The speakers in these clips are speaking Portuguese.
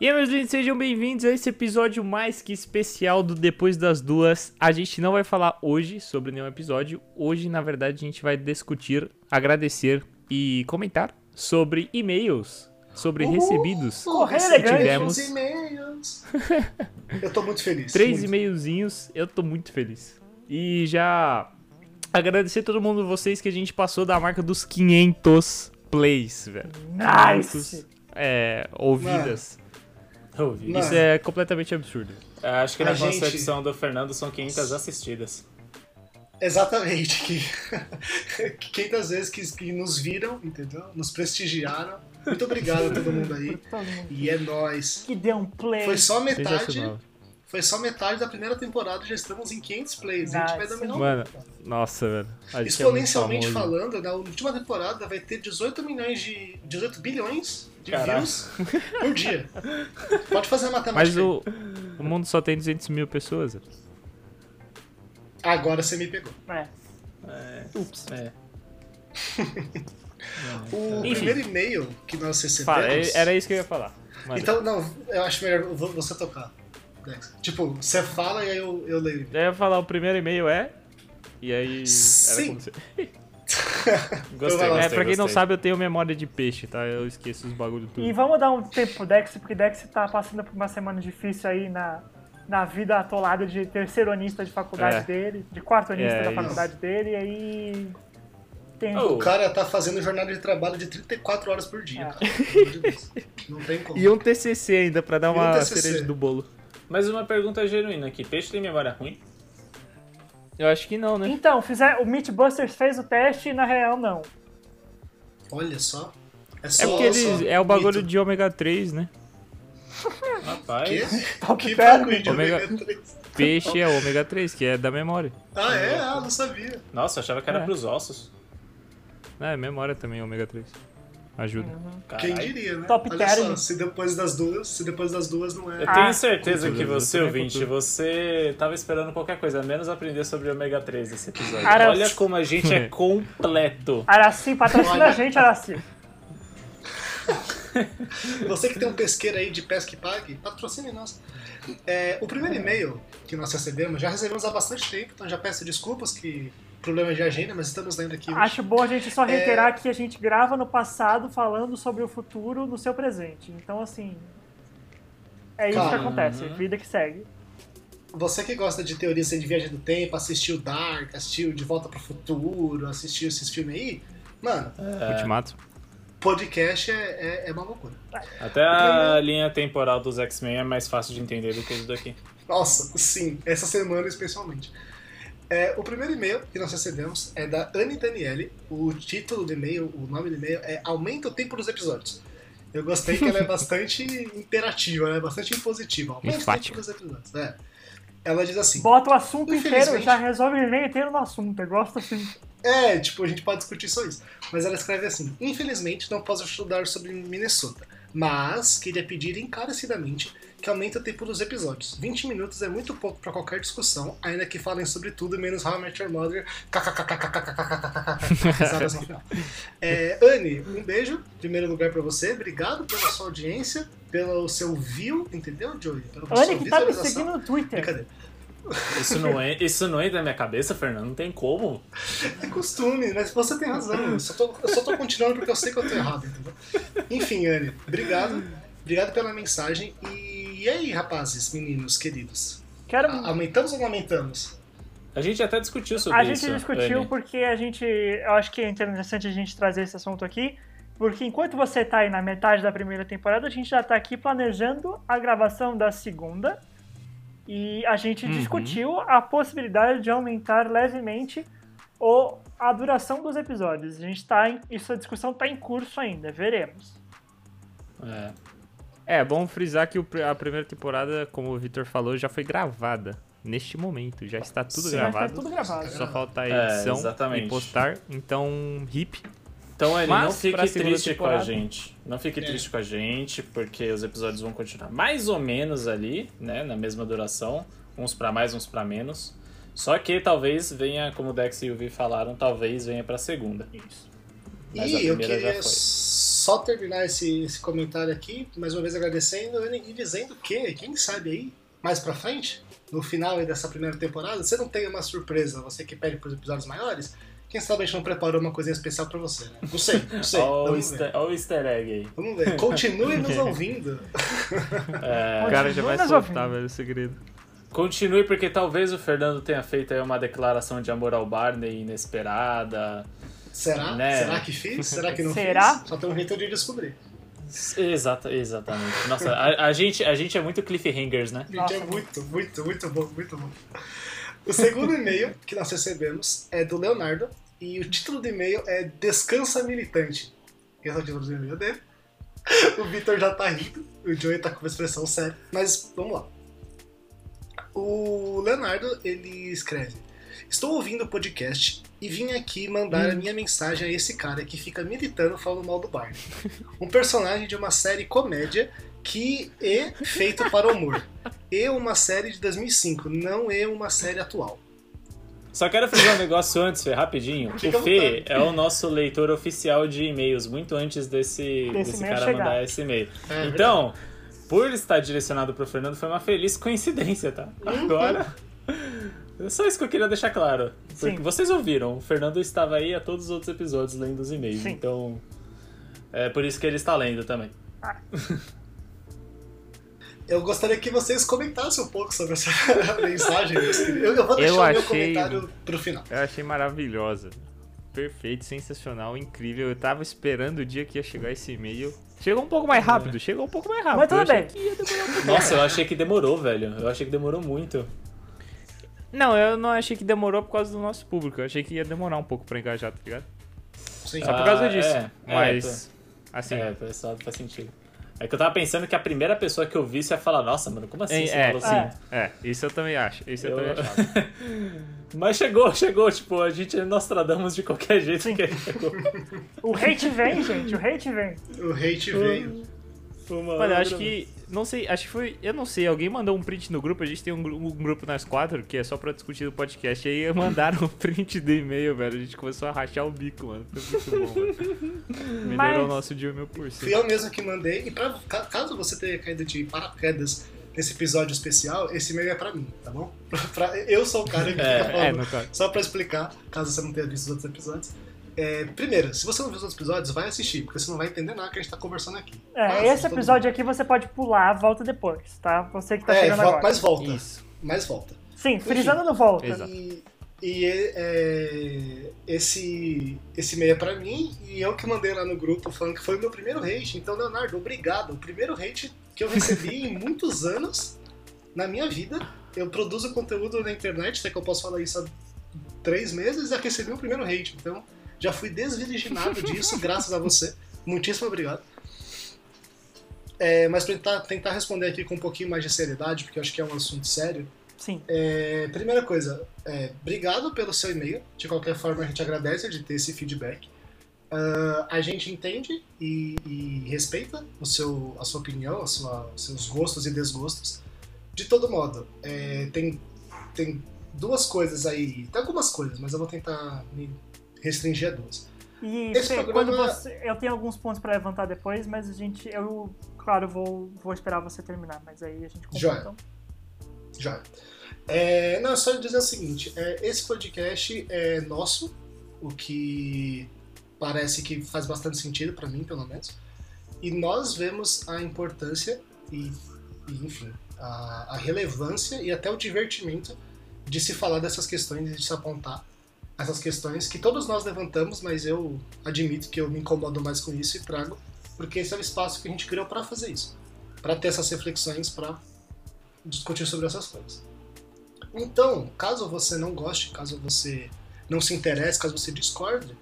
E aí, meus lindos, sejam bem-vindos a esse episódio mais que especial do Depois das Duas. A gente não vai falar hoje sobre nenhum episódio. Hoje, na verdade, a gente vai discutir, agradecer e comentar sobre e-mails. Sobre recebidos que tivemos. E-mails. Eu tô muito feliz. 3 e-mailzinhos, eu tô muito feliz. E já agradecer a todo mundo, vocês, que a gente passou da marca dos 500 plays, velho. Nice! Ouvidas. Mano. Isso é completamente absurdo. Acho que na concepção do Fernando são 500 assistidas. Exatamente. 500 vezes que nos viram, entendeu? Nos prestigiaram. Muito obrigado a todo mundo aí. E é nóis. Que deu um play. Foi só metade da primeira temporada, já estamos em 500 plays. A gente vai dominar o mundo. Nossa, velho. Exponencialmente falando, na última temporada vai ter 18 bilhões de views por dia. Pode fazer a matemática. Mas o mundo só tem 200 mil pessoas. Agora você me pegou. Ups. O primeiro e-mail que nós recebemos... Era isso que eu ia falar. Mas... Então, não, eu acho melhor você tocar. Tipo, você fala e aí eu leio. Eu ia falar, o primeiro e-mail é... E aí... Sim. Era como você... Gostei, pra quem não sabe, eu tenho memória de peixe, tá? Eu esqueço os bagulho tudo. E vamos dar um tempo pro Dex, porque Dex tá passando por uma semana difícil aí na vida atolada de terceironista de faculdade dele, de quartonista da faculdade dele, e aí... O cara tá fazendo jornada de trabalho de 34 horas por dia, cara. Não tem como. E um TCC ainda, pra dar uma cereja do bolo. Mas uma pergunta genuína aqui, peixe tem memória ruim? Eu acho que não, né? Então, o Mythbusters fez o teste e na real não. Olha só. É porque eles, é o bagulho mito de ômega 3, né? Rapaz, que bagulho de ômega 3? Peixe é ômega 3, que é da memória. Ah, é? Ah, não sabia. Nossa, eu achava que era pros ossos. É, memória também, ômega 3. Ajuda. Uhum. Quem diria, né? Top. Olha só, se depois das duas não é... Eu tenho certeza que você, ouvinte, você tava esperando qualquer coisa, menos aprender sobre ômega 3 nesse episódio. Olha como a gente é completo. Araci, patrocina a gente, Araci. Você que tem um pesqueiro aí de pesca e pague, patrocine nós. O primeiro e-mail que nós recebemos, já recebemos há bastante tempo, então já peço desculpas que... Problema de agenda, mas estamos lendo aqui hoje. Acho bom a gente só reiterar que a gente grava no passado falando sobre o futuro no seu presente. Então, assim, é isso que acontece. Vida que segue. Você que gosta de teorias de viagem do tempo, assistiu Dark, assistiu De Volta para o Futuro, assistiu esses filmes aí, mano... Ultimato. Podcast é uma loucura. Até a linha temporal dos X-Men é mais fácil de entender do que isso daqui. Nossa, sim. Essa semana, especialmente. O primeiro e-mail que nós recebemos é da Anne Daniele. O título do e-mail, o nome do e-mail é Aumenta o Tempo dos Episódios. Eu gostei que ela é bastante imperativa, ela é bastante impositiva. Aumenta o tempo dos episódios. Ela diz assim... Bota o assunto inteiro, já resolve o e-mail inteiro no assunto. Eu gosto assim. Tipo, a gente pode discutir só isso. Mas ela escreve assim... Infelizmente, não posso estudar sobre Minnesota, mas queria pedir encarecidamente... que aumenta o tempo dos episódios. 20 minutos é muito pouco pra qualquer discussão, ainda que falem sobre tudo, menos How I Met Your Mother. Anne, um beijo, em primeiro lugar pra você. Obrigado pela sua audiência, pelo seu view, entendeu, Joey? Anne, que tá me seguindo no Twitter. Isso não entra na minha cabeça, Fernando, não tem como. É costume, mas você tem razão. Eu só tô continuando porque eu sei que eu tô errado, entendeu? Enfim, Anne, obrigado pela mensagem. E aí, rapazes, meninos, queridos? Aumentamos ou não aumentamos? A gente até discutiu sobre isso. A gente discutiu, porque eu acho que é interessante a gente trazer esse assunto aqui, porque enquanto você tá aí na metade da primeira temporada, a gente já tá aqui planejando a gravação da segunda, e a gente discutiu a possibilidade de aumentar levemente a duração dos episódios. Essa discussão tá em curso ainda, veremos. É bom frisar que a primeira temporada, como o Victor falou, já foi gravada. Neste momento, já está tudo gravado. Só falta a edição e postar. Então, hip. Então, não fique triste com a gente. Não fique triste com a gente, porque os episódios vão continuar mais ou menos ali, né? Na mesma duração. Uns pra mais, uns pra menos. Só que talvez venha, como o Dex e o Vi falaram, talvez venha pra segunda. Isso. Mas e eu queria só terminar esse comentário aqui, mais uma vez agradecendo e dizendo que, quem sabe aí, mais pra frente, no final aí dessa primeira temporada, você não tem uma surpresa, você que pede pros episódios maiores, quem sabe a gente não preparou uma coisinha especial pra você, né? Não sei. Olha o easter egg aí. Vamos ver, continue nos ouvindo. O cara já vai soltar, velho, o segredo. Continue, porque talvez o Fernando tenha feito aí uma declaração de amor ao Barney inesperada. Será? Né? Será que fiz? Será que não fiz? Só tem um jeito de descobrir. Exatamente. Nossa, a gente é muito cliffhangers, né? A gente é muito bom. O segundo e-mail que nós recebemos é do Leonardo e o título do e-mail é Descansa Militante. Esse é o título do e-mail dele. O Victor já tá rindo, o Joey tá com uma expressão séria, mas vamos lá. O Leonardo, ele escreve: estou ouvindo o podcast e vim aqui mandar a minha mensagem a esse cara que fica militando falando mal do Barney, um personagem de uma série comédia que é feito para o humor, é uma série de 2005, não é uma série atual. Só quero fazer um negócio antes, Fê, rapidinho. Fica o Fê é o nosso leitor oficial de e-mails, muito antes desse cara chegar. Mandar esse e-mail. É, então, verdade. Por estar direcionado para o Fernando, foi uma feliz coincidência, tá? Agora, é só isso que eu queria deixar claro. Porque vocês ouviram, o Fernando estava aí a todos os outros episódios lendo os e-mails. Sim. Então, é por isso que ele está lendo também. Eu gostaria que vocês comentassem um pouco sobre essa mensagem. Eu vou deixar o meu comentário pro final. Eu achei maravilhosa. Perfeito, sensacional, incrível. Eu tava esperando o dia que ia chegar esse e-mail. Chegou um pouco mais rápido, Mas tudo bem. Nossa, eu achei que demorou, velho. Eu achei que demorou muito. Não, eu não achei que demorou por causa do nosso público. Eu achei que ia demorar um pouco pra engajar, tá ligado? Sim. Só por causa disso. Assim. Faz sentido. É que eu tava pensando que a primeira pessoa que eu visse ia falar, nossa, mano, como assim você falou assim? Isso eu também acho. Eu também achava. Mas chegou, tipo, a gente é Nostradamus de qualquer jeito. Sim. Que chegou. O hate vem, gente, o hate veio. Olha, acho que, não sei, acho que foi, eu não sei, alguém mandou um print no grupo, a gente tem um grupo nós quatro, que é só pra discutir o podcast, e aí mandaram um print do e-mail, velho, a gente começou a rachar o bico, mano, foi muito bom, velho. Melhorou o nosso dia 1000%. Fui eu mesmo que mandei, e caso você tenha caído de paraquedas nesse episódio especial, esse e-mail é pra mim, tá bom? Eu sou o cara que fica falando, só pra explicar, caso você não tenha visto os outros episódios. Primeiro, se você não viu os outros episódios, vai assistir, porque você não vai entender nada que a gente tá conversando aqui. Esse episódio aqui você pode pular, volta depois, tá? Você que tá chegando agora. Mas volta. Isso. Mas volta. Sim, frisando no volta. Exato. Esse e-mail é pra mim, e eu que mandei lá no grupo falando que foi o meu primeiro hate. Então, Leonardo, obrigado. O primeiro hate que eu recebi em muitos anos na minha vida. Eu produzo conteúdo na internet, até que eu posso falar isso há 3 meses, e recebi o primeiro hate, então... Já fui desvirginado disso, graças a você. Muitíssimo obrigado. Mas para tentar responder aqui com um pouquinho mais de seriedade, porque eu acho que é um assunto sério. Sim. Primeira coisa, obrigado pelo seu e-mail. De qualquer forma, a gente agradece de ter esse feedback. A gente entende e respeita a sua opinião, os seus gostos e desgostos. De todo modo, tem duas coisas aí. Tem algumas coisas, mas eu vou tentar me restringir a 2. E eu tenho alguns pontos para levantar depois, mas a gente, vou esperar você terminar, mas aí a gente completa. Já. Não, é só dizer o seguinte, esse podcast é nosso, o que parece que faz bastante sentido para mim, pelo menos, e nós vemos a importância e enfim, a relevância e até o divertimento de se falar dessas questões e de se apontar essas questões que todos nós levantamos, mas eu admito que eu me incomodo mais com isso e trago, porque esse é o espaço que a gente criou para fazer isso, para ter essas reflexões, para discutir sobre essas coisas. Então, caso você não goste, caso você não se interesse, caso você discorde,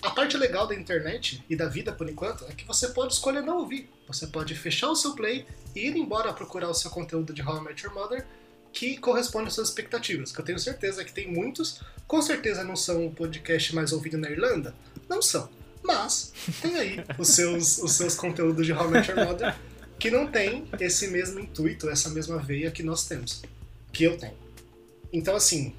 a parte legal da internet e da vida, por enquanto, é que você pode escolher não ouvir. Você pode fechar o seu play e ir embora procurar o seu conteúdo de How I Met Your Mother, que corresponde às suas expectativas, que eu tenho certeza que tem muitos, com certeza não são o podcast mais ouvido na Irlanda, não são, mas tem aí os seus conteúdos de How I Met Your Mother, que não tem esse mesmo intuito, essa mesma veia que nós temos, que eu tenho. Então, assim,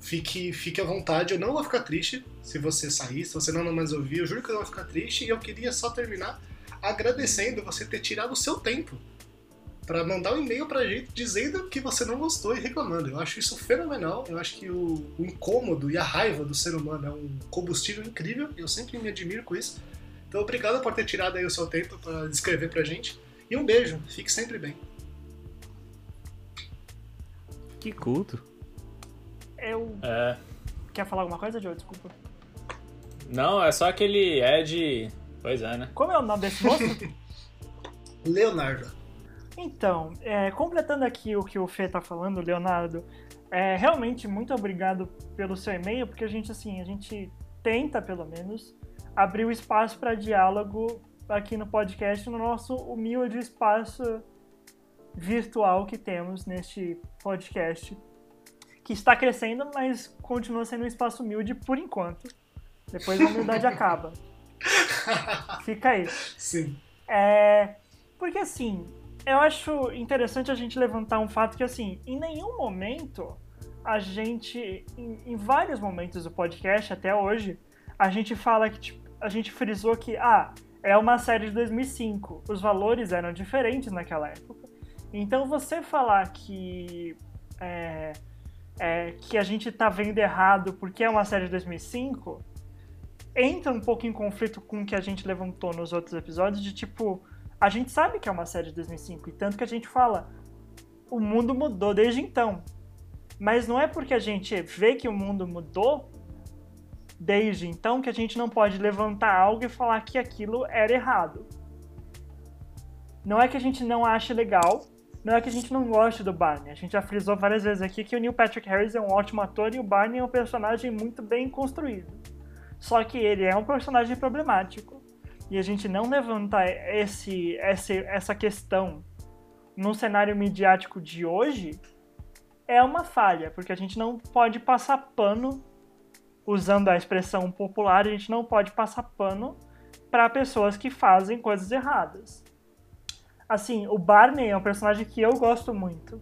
fique à vontade. Eu não vou ficar triste se você sair, se você não mais ouvir. Eu juro que eu não vou ficar triste. E eu queria só terminar agradecendo você ter tirado o seu tempo para mandar um e-mail pra gente dizendo que você não gostou e reclamando. Eu acho isso fenomenal. Eu acho que o incômodo e a raiva do ser humano é um combustível incrível. Eu sempre me admiro com isso. Então, obrigado por ter tirado aí o seu tempo para escrever pra gente. E um beijo. Fique sempre bem. Que culto. Quer falar alguma coisa, Joe? Desculpa. Não, é só aquele Ed... Pois é, né? Como é o nome desse moço? Leonardo. Então, completando aqui o que o Fê tá falando, Leonardo, realmente muito obrigado pelo seu e-mail, porque a gente tenta, pelo menos, abrir o espaço para diálogo aqui no podcast, no nosso humilde espaço virtual que temos neste podcast, que está crescendo, mas continua sendo um espaço humilde por enquanto. Depois a humildade acaba. Fica aí. Sim. Porque assim... Eu acho interessante a gente levantar um fato que, assim, em nenhum momento a gente, em vários momentos do podcast até hoje, a gente fala que, tipo, a gente frisou que, é uma série de 2005, os valores eram diferentes naquela época. Então você falar que a gente tá vendo errado porque é uma série de 2005, entra um pouco em conflito com o que a gente levantou nos outros episódios de, tipo... A gente sabe que é uma série de 2005, e tanto que a gente fala, o mundo mudou desde então. Mas não é porque a gente vê que o mundo mudou desde então que a gente não pode levantar algo e falar que aquilo era errado. Não é que a gente não ache legal, não é que a gente não goste do Barney. A gente já frisou várias vezes aqui que o Neil Patrick Harris é um ótimo ator e o Barney é um personagem muito bem construído. Só que ele é um personagem problemático. E a gente não levanta essa questão no cenário midiático de hoje é uma falha, porque a gente não pode passar pano, usando a expressão popular, a gente não pode passar pano para pessoas que fazem coisas erradas. Assim, o Barney é um personagem que eu gosto muito.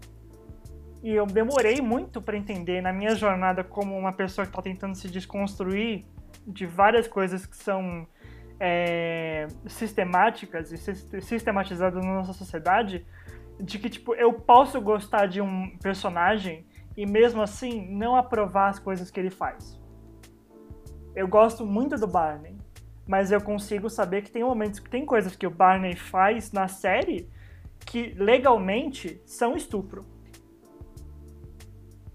E eu demorei muito para entender, na minha jornada como uma pessoa que está tentando se desconstruir de várias coisas que são... sistemáticas e sistematizadas na nossa sociedade, de que, tipo, eu posso gostar de um personagem e mesmo assim não aprovar as coisas que ele faz. Eu gosto muito do Barney, mas eu consigo saber que tem momentos que tem coisas que o Barney faz na série que legalmente são estupro,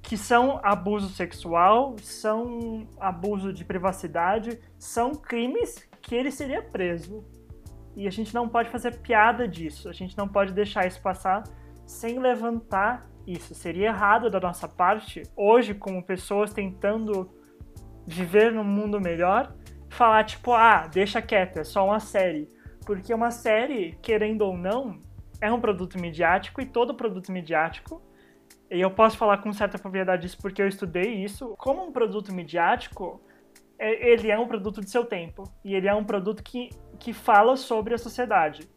que são abuso sexual, são abuso de privacidade, são crimes que ele seria preso. E a gente não pode fazer piada disso, a gente não pode deixar isso passar sem levantar isso. Seria errado da nossa parte, hoje, como pessoas tentando viver num mundo melhor, falar tipo, deixa quieto, é só uma série. Porque uma série, querendo ou não, é um produto midiático, e todo produto midiático, e eu posso falar com certa propriedade disso porque eu estudei isso, como um produto midiático, ele é um produto de seu tempo. E ele é um produto que fala sobre a sociedade.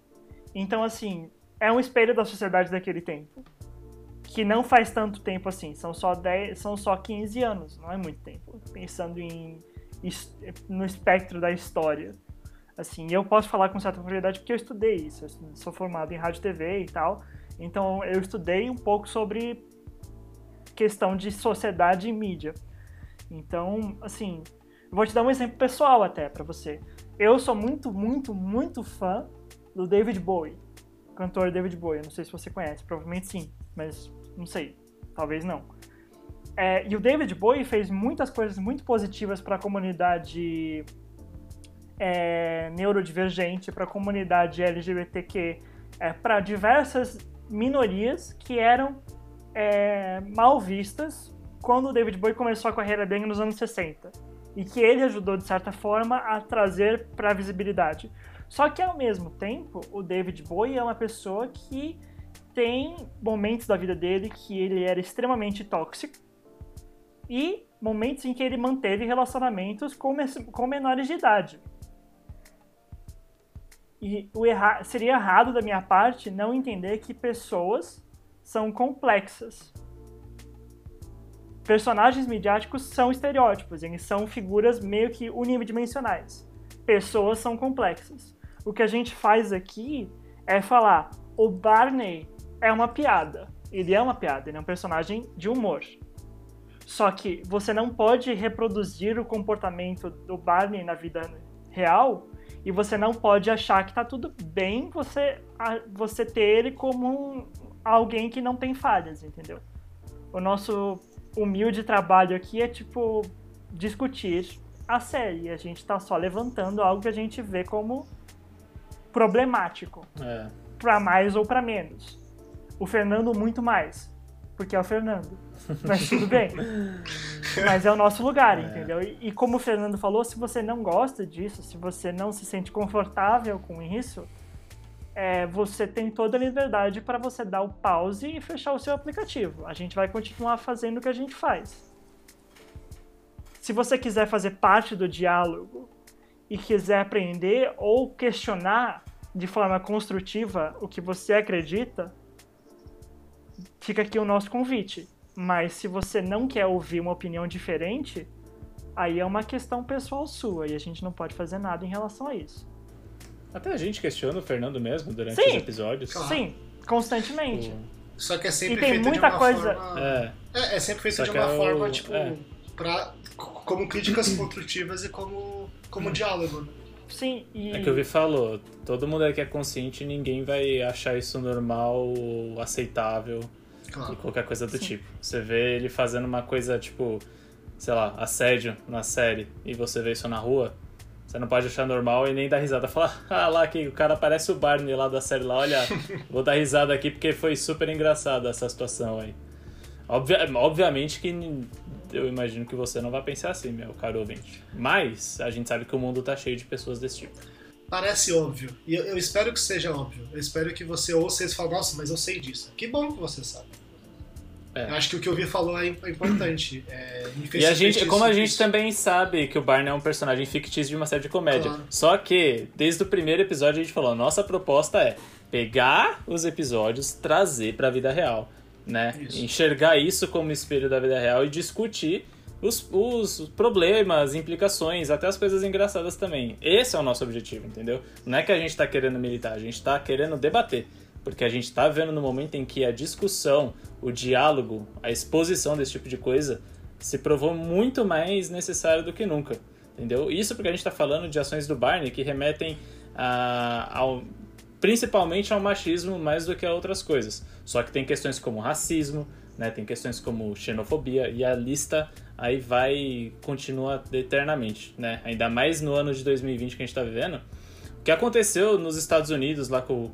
Então, assim, é um espelho da sociedade daquele tempo. Que não faz tanto tempo assim. São só 15 anos. Não é muito tempo. Pensando no espectro da história. Assim, eu posso falar com certa propriedade porque eu estudei isso. Eu sou formado em rádio e TV e tal. Então, eu estudei um pouco sobre questão de sociedade e mídia. Então, assim... Vou te dar um exemplo pessoal até pra você. Eu sou muito, muito, muito fã do David Bowie. Cantor David Bowie. Eu não sei se você conhece. Provavelmente sim. Mas não sei. Talvez não. E o David Bowie fez muitas coisas muito positivas pra comunidade neurodivergente, pra comunidade LGBTQ, pra diversas minorias que eram mal vistas quando o David Bowie começou a carreira dele nos anos 60. E que ele ajudou, de certa forma, a trazer para a visibilidade. Só que, ao mesmo tempo, o David Bowie é uma pessoa que tem momentos da vida dele que ele era extremamente tóxico e momentos em que ele manteve relacionamentos com menores de idade. E seria errado da minha parte não entender que pessoas são complexas. Personagens midiáticos são estereótipos, eles são figuras meio que unidimensionais. Pessoas são complexas. O que a gente faz aqui é falar, o Barney é uma piada. Ele é uma piada, ele é um personagem de humor. Só que você não pode reproduzir o comportamento do Barney na vida real e você não pode achar que tá tudo bem você ter ele como alguém que não tem falhas, entendeu? O nosso humilde trabalho aqui é, tipo, discutir a série. A gente tá só levantando algo que a gente vê como problemático. É. Pra mais ou pra menos. O Fernando muito mais. Porque é o Fernando. Mas tudo bem. Mas é o nosso lugar, entendeu? E como o Fernando falou, se você não gosta disso, se você não se sente confortável com isso, você tem toda a liberdade para você dar o pause e fechar o seu aplicativo. A gente vai continuar fazendo o que a gente faz. Se você quiser fazer parte do diálogo e quiser aprender ou questionar de forma construtiva o que você acredita, fica aqui o nosso convite. Mas se você não quer ouvir uma opinião diferente, aí é uma questão pessoal sua e a gente não pode fazer nada em relação a isso. Até a gente questiona o Fernando mesmo durante os episódios. Claro. Sim, constantemente. Só que é sempre feito de uma forma... É sempre feito de uma forma, tipo, como críticas construtivas e como diálogo, né? Sim, e... É que o Vi falou, todo mundo aqui é consciente, ninguém vai achar isso normal ou aceitável, claro, e qualquer coisa do tipo. Você vê ele fazendo uma coisa tipo, sei lá, assédio na série, e você vê isso na rua, você não pode achar normal e nem dar risada. Falar, ah lá, que o cara parece o Barney lá da série lá, olha, vou dar risada aqui porque foi super engraçada essa situação aí. Obviamente que... Eu imagino que você não vai pensar assim, meu caro ouvinte. Mas a gente sabe que o mundo tá cheio de pessoas desse tipo. Parece óbvio. E eu espero que seja óbvio. Eu espero que você ouça e fale, nossa, mas eu sei disso. Que bom que você sabe. Eu acho que o que eu Vi falou é importante. E a gente, como a gente também sabe que o Barney é um personagem fictício de uma série de comédia. Claro. Só que, desde o primeiro episódio, a gente falou, nossa proposta é pegar os episódios, trazer pra vida real. Né? Isso. Enxergar isso como espelho da vida real e discutir os problemas, implicações, até as coisas engraçadas também. Esse é o nosso objetivo, entendeu? Não é que a gente tá querendo militar, a gente tá querendo debater, porque a gente tá vendo no momento em que a discussão, o diálogo, a exposição desse tipo de coisa se provou muito mais necessário do que nunca, entendeu? Isso porque a gente tá falando de ações do Barney que remetem principalmente ao machismo mais do que a outras coisas. Só que tem questões como racismo, né? Tem questões como xenofobia, e a lista aí continua eternamente, né? Ainda mais no ano de 2020 que a gente tá vivendo. O que aconteceu nos Estados Unidos lá com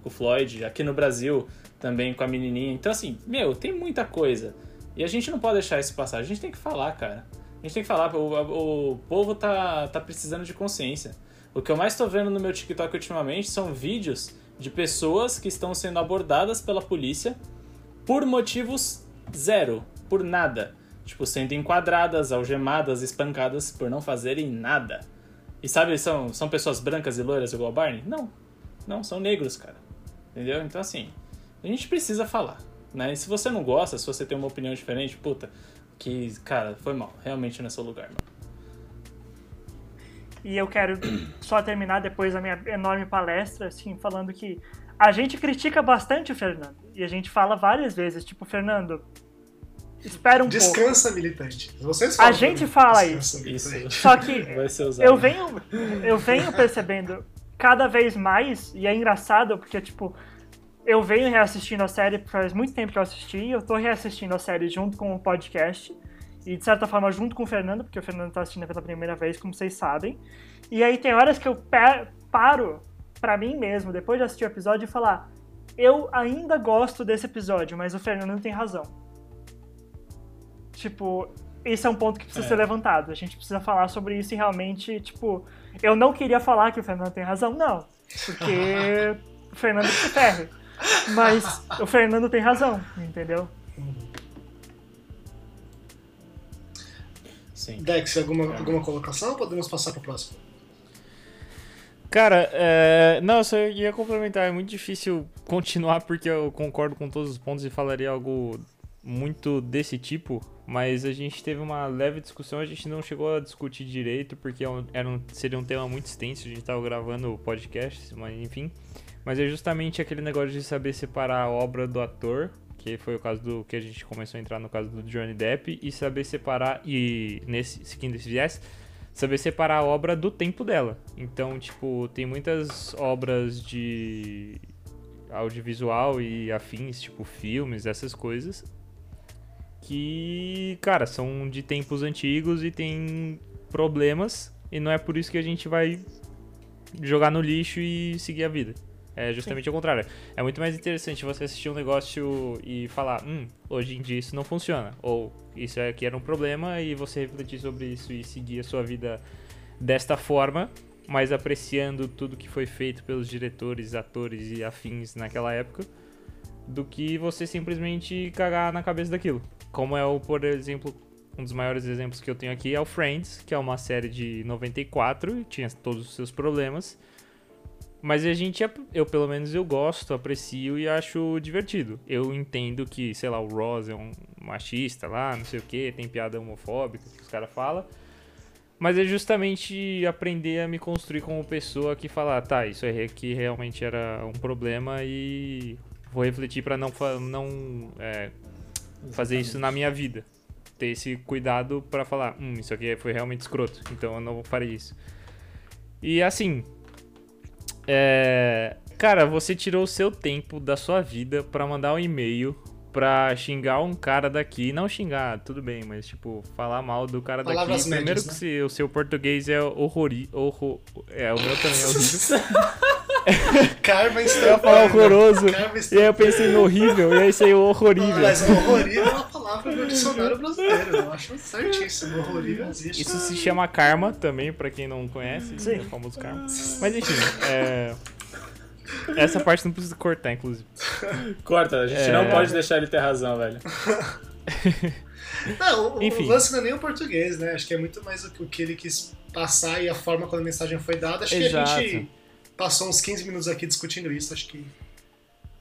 o Floyd, aqui no Brasil também com a menininha. Então assim, meu, tem muita coisa. E a gente não pode deixar isso passar, a gente tem que falar, cara. A gente tem que falar, o povo tá precisando de consciência. O que eu mais tô vendo no meu TikTok ultimamente são vídeos de pessoas que estão sendo abordadas pela polícia por motivos zero, por nada. Tipo, sendo enquadradas, algemadas, espancadas por não fazerem nada. E sabe, são pessoas brancas e loiras igual a Barney? Não, são negros, cara. Entendeu? Então assim, a gente precisa falar, né? E se você não gosta, se você tem uma opinião diferente, puta, que, cara, foi mal, realmente não é seu lugar, mano. E eu quero só terminar depois da minha enorme palestra, assim, falando que a gente critica bastante o Fernando. E a gente fala várias vezes, tipo, Fernando, espera um pouco. Descansa, militante. Vocês falam. A gente fala isso. Só que eu venho percebendo cada vez mais, e é engraçado porque, tipo, eu venho reassistindo a série, faz muito tempo que eu assisti, eu tô reassistindo a série junto com o podcast, e de certa forma junto com o Fernando, porque o Fernando tá assistindo pela primeira vez, como vocês sabem. E aí tem horas que eu paro pra mim mesmo, depois de assistir o episódio, e falar, eu ainda gosto desse episódio, mas o Fernando tem razão. Tipo, esse é um ponto que precisa ser levantado. A gente precisa falar sobre isso e realmente, tipo, eu não queria falar que o Fernando tem razão, não. Porque o Fernando se ferre. Mas o Fernando tem razão, entendeu? Sim. Dex, alguma colocação ou podemos passar para o próximo? Cara, não, eu só ia complementar. É muito difícil continuar porque eu concordo com todos os pontos e falaria algo muito desse tipo, mas a gente teve uma leve discussão, a gente não chegou a discutir direito, porque seria um tema muito extenso, a gente estava gravando podcasts, mas enfim. Mas é justamente aquele negócio de saber separar a obra do ator, que foi o caso do que a gente começou a entrar no caso do Johnny Depp, e saber separar, e nesse seguinte viés, saber separar a obra do tempo dela. Então, tipo, tem muitas obras de audiovisual e afins, tipo filmes, essas coisas, que, cara, são de tempos antigos e tem problemas, e não é por isso que a gente vai jogar no lixo e seguir a vida. É justamente o contrário. É muito mais interessante você assistir um negócio e falar, hoje em dia isso não funciona, ou isso aqui era um problema, e você refletir sobre isso e seguir a sua vida desta forma, mas apreciando tudo que foi feito pelos diretores, atores e afins naquela época, do que você simplesmente cagar na cabeça daquilo. Como é, por exemplo, um dos maiores exemplos que eu tenho aqui é o Friends, que é uma série de 94, tinha todos os seus problemas, mas a gente, eu pelo menos eu gosto, aprecio e acho divertido. Eu entendo que, sei lá, o Ross é um machista lá, não sei o que, tem piada homofóbica que os caras falam, mas é justamente aprender a me construir como pessoa que falar, tá, isso aqui realmente era um problema e vou refletir pra não fazer isso na minha vida. Ter esse cuidado pra falar, isso aqui foi realmente escroto, então eu não farei isso. E assim, cara, você tirou o seu tempo da sua vida pra mandar um e-mail pra xingar um cara daqui, não xingar, tudo bem, mas tipo, falar mal do cara daqui. Palavras primeiro médias, que né? O seu português é o meu também é horrível. Karma estranho. Horroroso. E aí eu pensei no horrível, e aí saiu horrorível. Mas horrorível é uma palavra do dicionário brasileiro, eu acho certíssimo, horrorível existe. Isso se chama karma também, pra quem não conhece, é o famoso karma. Mas enfim, essa parte não precisa cortar, inclusive. Corta, a gente não pode deixar ele ter razão, velho. Não, o lance não é nem o português, né? Acho que é muito mais o que ele quis passar e a forma como a mensagem foi dada. Acho Exato. Que a gente passou uns 15 minutos aqui discutindo isso, acho que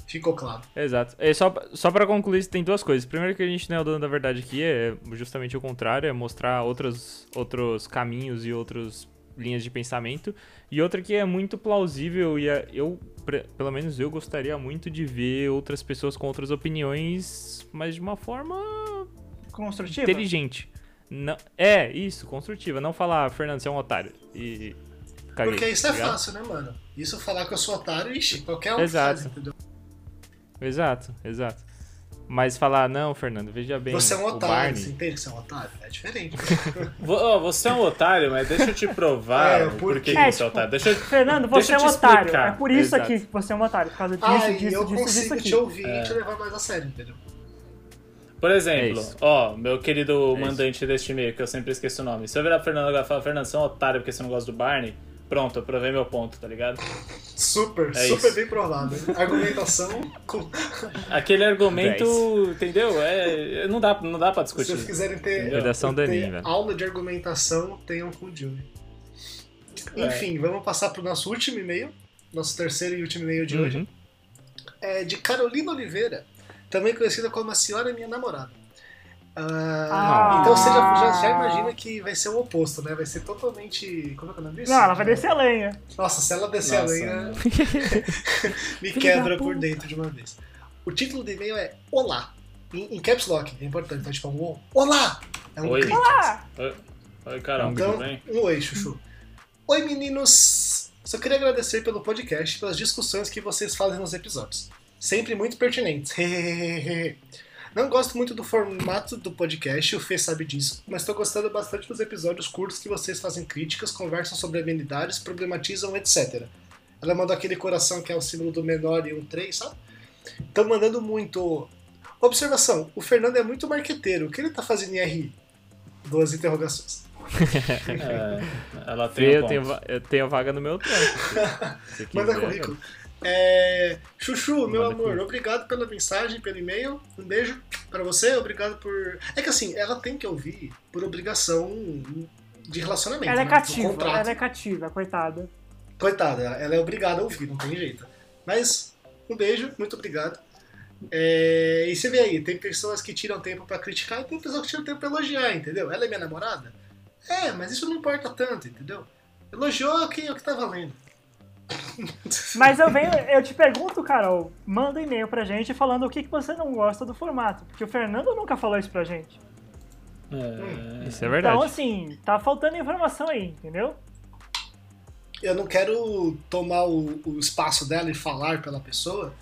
ficou claro. Exato. E só pra concluir, tem duas coisas. Primeiro que a gente não é o dono da verdade aqui, é justamente o contrário, é mostrar outros caminhos e outras linhas de pensamento. E outra que é muito plausível e pelo menos eu gostaria muito de ver outras pessoas com outras opiniões, mas de uma forma construtiva, inteligente. Não, isso, construtiva. Não falar, Fernando, você é um otário. E caguei, porque isso é fácil, né, mano? Isso falar que eu sou otário, ixi, qualquer um faz, entendeu? Exato. Mas falar, não, Fernando, veja bem. Você é um otário, Barney... você entende que você é um otário? É diferente. Você é um otário, mas deixa eu te provar por que você é otário. Fernando, você é um otário. É por isso aqui que você é um otário. Por causa disso, disso aqui. Eu consigo te ouvir e te levar mais a sério, entendeu? Por exemplo, meu querido mandante deste e-mail, que eu sempre esqueço o nome. Se eu virar pro Fernando agora e falar, Fernando, você é um otário porque você não gosta do Barney, pronto, eu provei meu ponto, tá ligado? Super bem provado. Argumentação com... Aquele argumento, 10. Entendeu? Não dá pra discutir. Se vocês quiserem ter aula de argumentação, tenham com o Jimmy. Enfim, vamos passar pro nosso último e-mail, nosso terceiro e último e-mail de hoje. É de Carolina Oliveira, também conhecida como a Senhora Minha Namorada. Então você já imagina que vai ser o oposto, né? Vai ser totalmente... Como é que é o nome disso? Não, ela vai descer a lenha. Nossa, se ela descer a lenha, me quebra por dentro de uma vez. O título do e-mail é Olá, em caps lock, é importante. Então, tipo, Olá! É um Oi. Crítico. Olá! Oi, caramba, então, tudo bem? Oi, Chuchu. Oi, meninos! Só queria agradecer pelo podcast e pelas discussões que vocês fazem nos episódios. Sempre muito pertinentes. Não gosto muito do formato do podcast, o Fê sabe disso, mas estou gostando bastante dos episódios curtos que vocês fazem críticas, conversam sobre amenidades, problematizam, etc. Ela mandou aquele coração que é o símbolo do menor e 3, sabe? Estão mandando muito. Observação, o Fernando é muito marqueteiro, o que ele está fazendo em RI? 2 interrogações. Ela tem eu tenho vaga no meu tempo. Manda currículo. Chuchu, meu amor, obrigado pela mensagem, pelo e-mail, um beijo pra você, obrigado por... É que assim, ela tem que ouvir por obrigação de relacionamento. Ela é cativa, coitada. Coitada, ela é obrigada a ouvir, não tem jeito. Mas, um beijo, muito obrigado. É, e você vê aí, tem pessoas que tiram tempo pra criticar e tem pessoas que tiram tempo pra elogiar, entendeu? Ela é minha namorada? É, mas isso não importa tanto, entendeu? Elogiou quem é o que tá valendo. Mas eu te pergunto, Carol, manda um e-mail pra gente falando o que você não gosta do formato, porque o Fernando nunca falou isso pra gente. É, isso é verdade. Então, assim, tá faltando informação aí, entendeu? Eu não quero tomar o espaço dela e falar pela pessoa,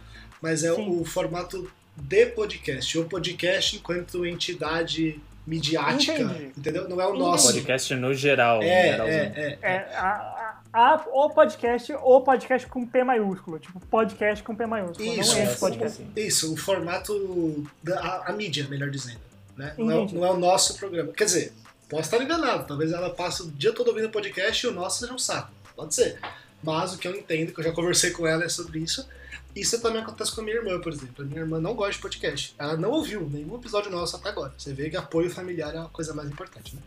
mas é o formato de podcast. O podcast enquanto entidade midiática, entendeu? Não é o nosso. Podcast no geral. O podcast com P maiúsculo, tipo podcast com P maiúsculo. Isso, não é esse podcast. Isso, o formato da mídia, melhor dizendo. Né? Não é o nosso programa. Quer dizer, posso estar enganado, talvez ela passe o dia todo ouvindo podcast e o nosso seja um saco. Pode ser. Mas o que eu entendo, que eu já conversei com ela, é sobre isso. Isso também acontece com a minha irmã, por exemplo. A minha irmã não gosta de podcast. Ela não ouviu nenhum episódio nosso até agora. Você vê que apoio familiar é a coisa mais importante, né?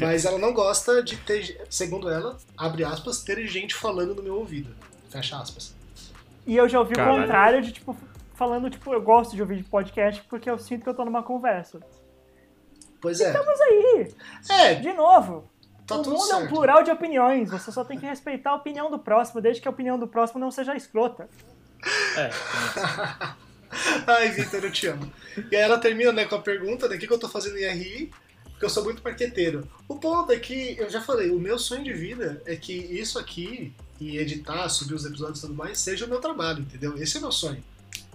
Mas ela não gosta de ter, segundo ela, abre aspas, ter gente falando no meu ouvido. Fecha aspas. E eu já ouvi o contrário de, tipo, falando, tipo, eu gosto de ouvir podcast porque eu sinto que eu tô numa conversa. Pois é. Estamos aí. É. De novo. Tá o mundo certo. É um plural de opiniões, você só tem que respeitar a opinião do próximo, desde que a opinião do próximo não seja escrota. É. Ai, Vitor, eu te amo. E aí ela termina, né, com a pergunta, né, o que eu tô fazendo em RI, porque eu sou muito marqueteiro. O ponto é que, eu já falei, o meu sonho de vida é que isso aqui, e editar, subir os episódios e tudo mais, seja o meu trabalho, entendeu? Esse é o meu sonho.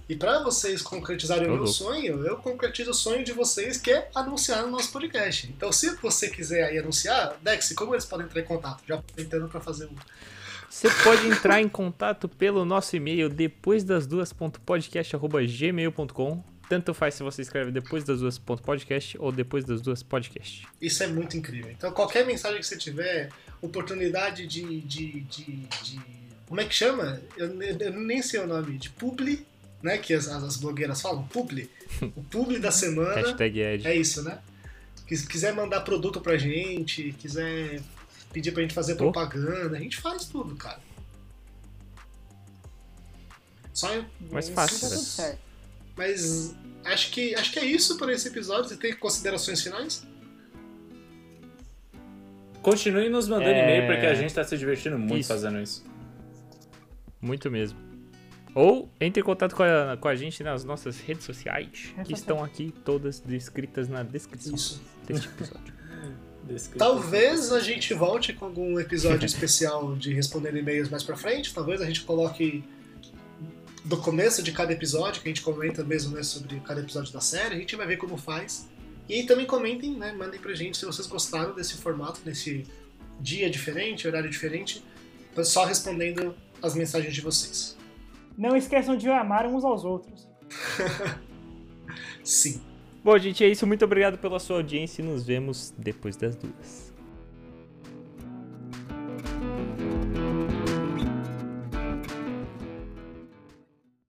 E pra vocês concretizarem o meu sonho, eu concretizo o sonho de vocês, que é anunciar no nosso podcast. Então, se você quiser aí anunciar, Dex, como eles podem entrar em contato? Já tentando pra fazer um... Você pode entrar em contato pelo nosso e-mail, depoisdasduas.podcast@gmail.com. Tanto faz se você escreve depoisdasduas.podcast ou depoisdasduas.podcast. Isso é muito incrível. Então, qualquer mensagem que você tiver, oportunidade de como é que chama? Eu nem sei o nome. De publi... Né, que as blogueiras falam, publi. O publi da semana. Hashtag Ed. É isso, né? Se quiser mandar produto pra gente, quiser pedir pra gente fazer propaganda, a gente faz tudo, cara. Só mais fácil. Né? Mas acho que é isso por esse episódio. Você tem considerações finais? Continue nos mandando e-mail, porque a gente tá se divertindo muito fazendo isso. Muito mesmo. Ou entre em contato com a gente nas nossas redes sociais, que estão aqui todas descritas na descrição deste episódio. Talvez a gente volte com algum episódio especial de responder e-mails mais pra frente. Talvez a gente coloque do começo de cada episódio, que a gente comenta mesmo, né, sobre cada episódio da série. A gente vai ver como faz. E aí também comentem, né, mandem pra gente se vocês gostaram desse formato, desse dia diferente, horário diferente, só respondendo as mensagens de vocês. Não esqueçam de amar uns aos outros. Sim. Bom, gente, é isso. Muito obrigado pela sua audiência e nos vemos depois das duas.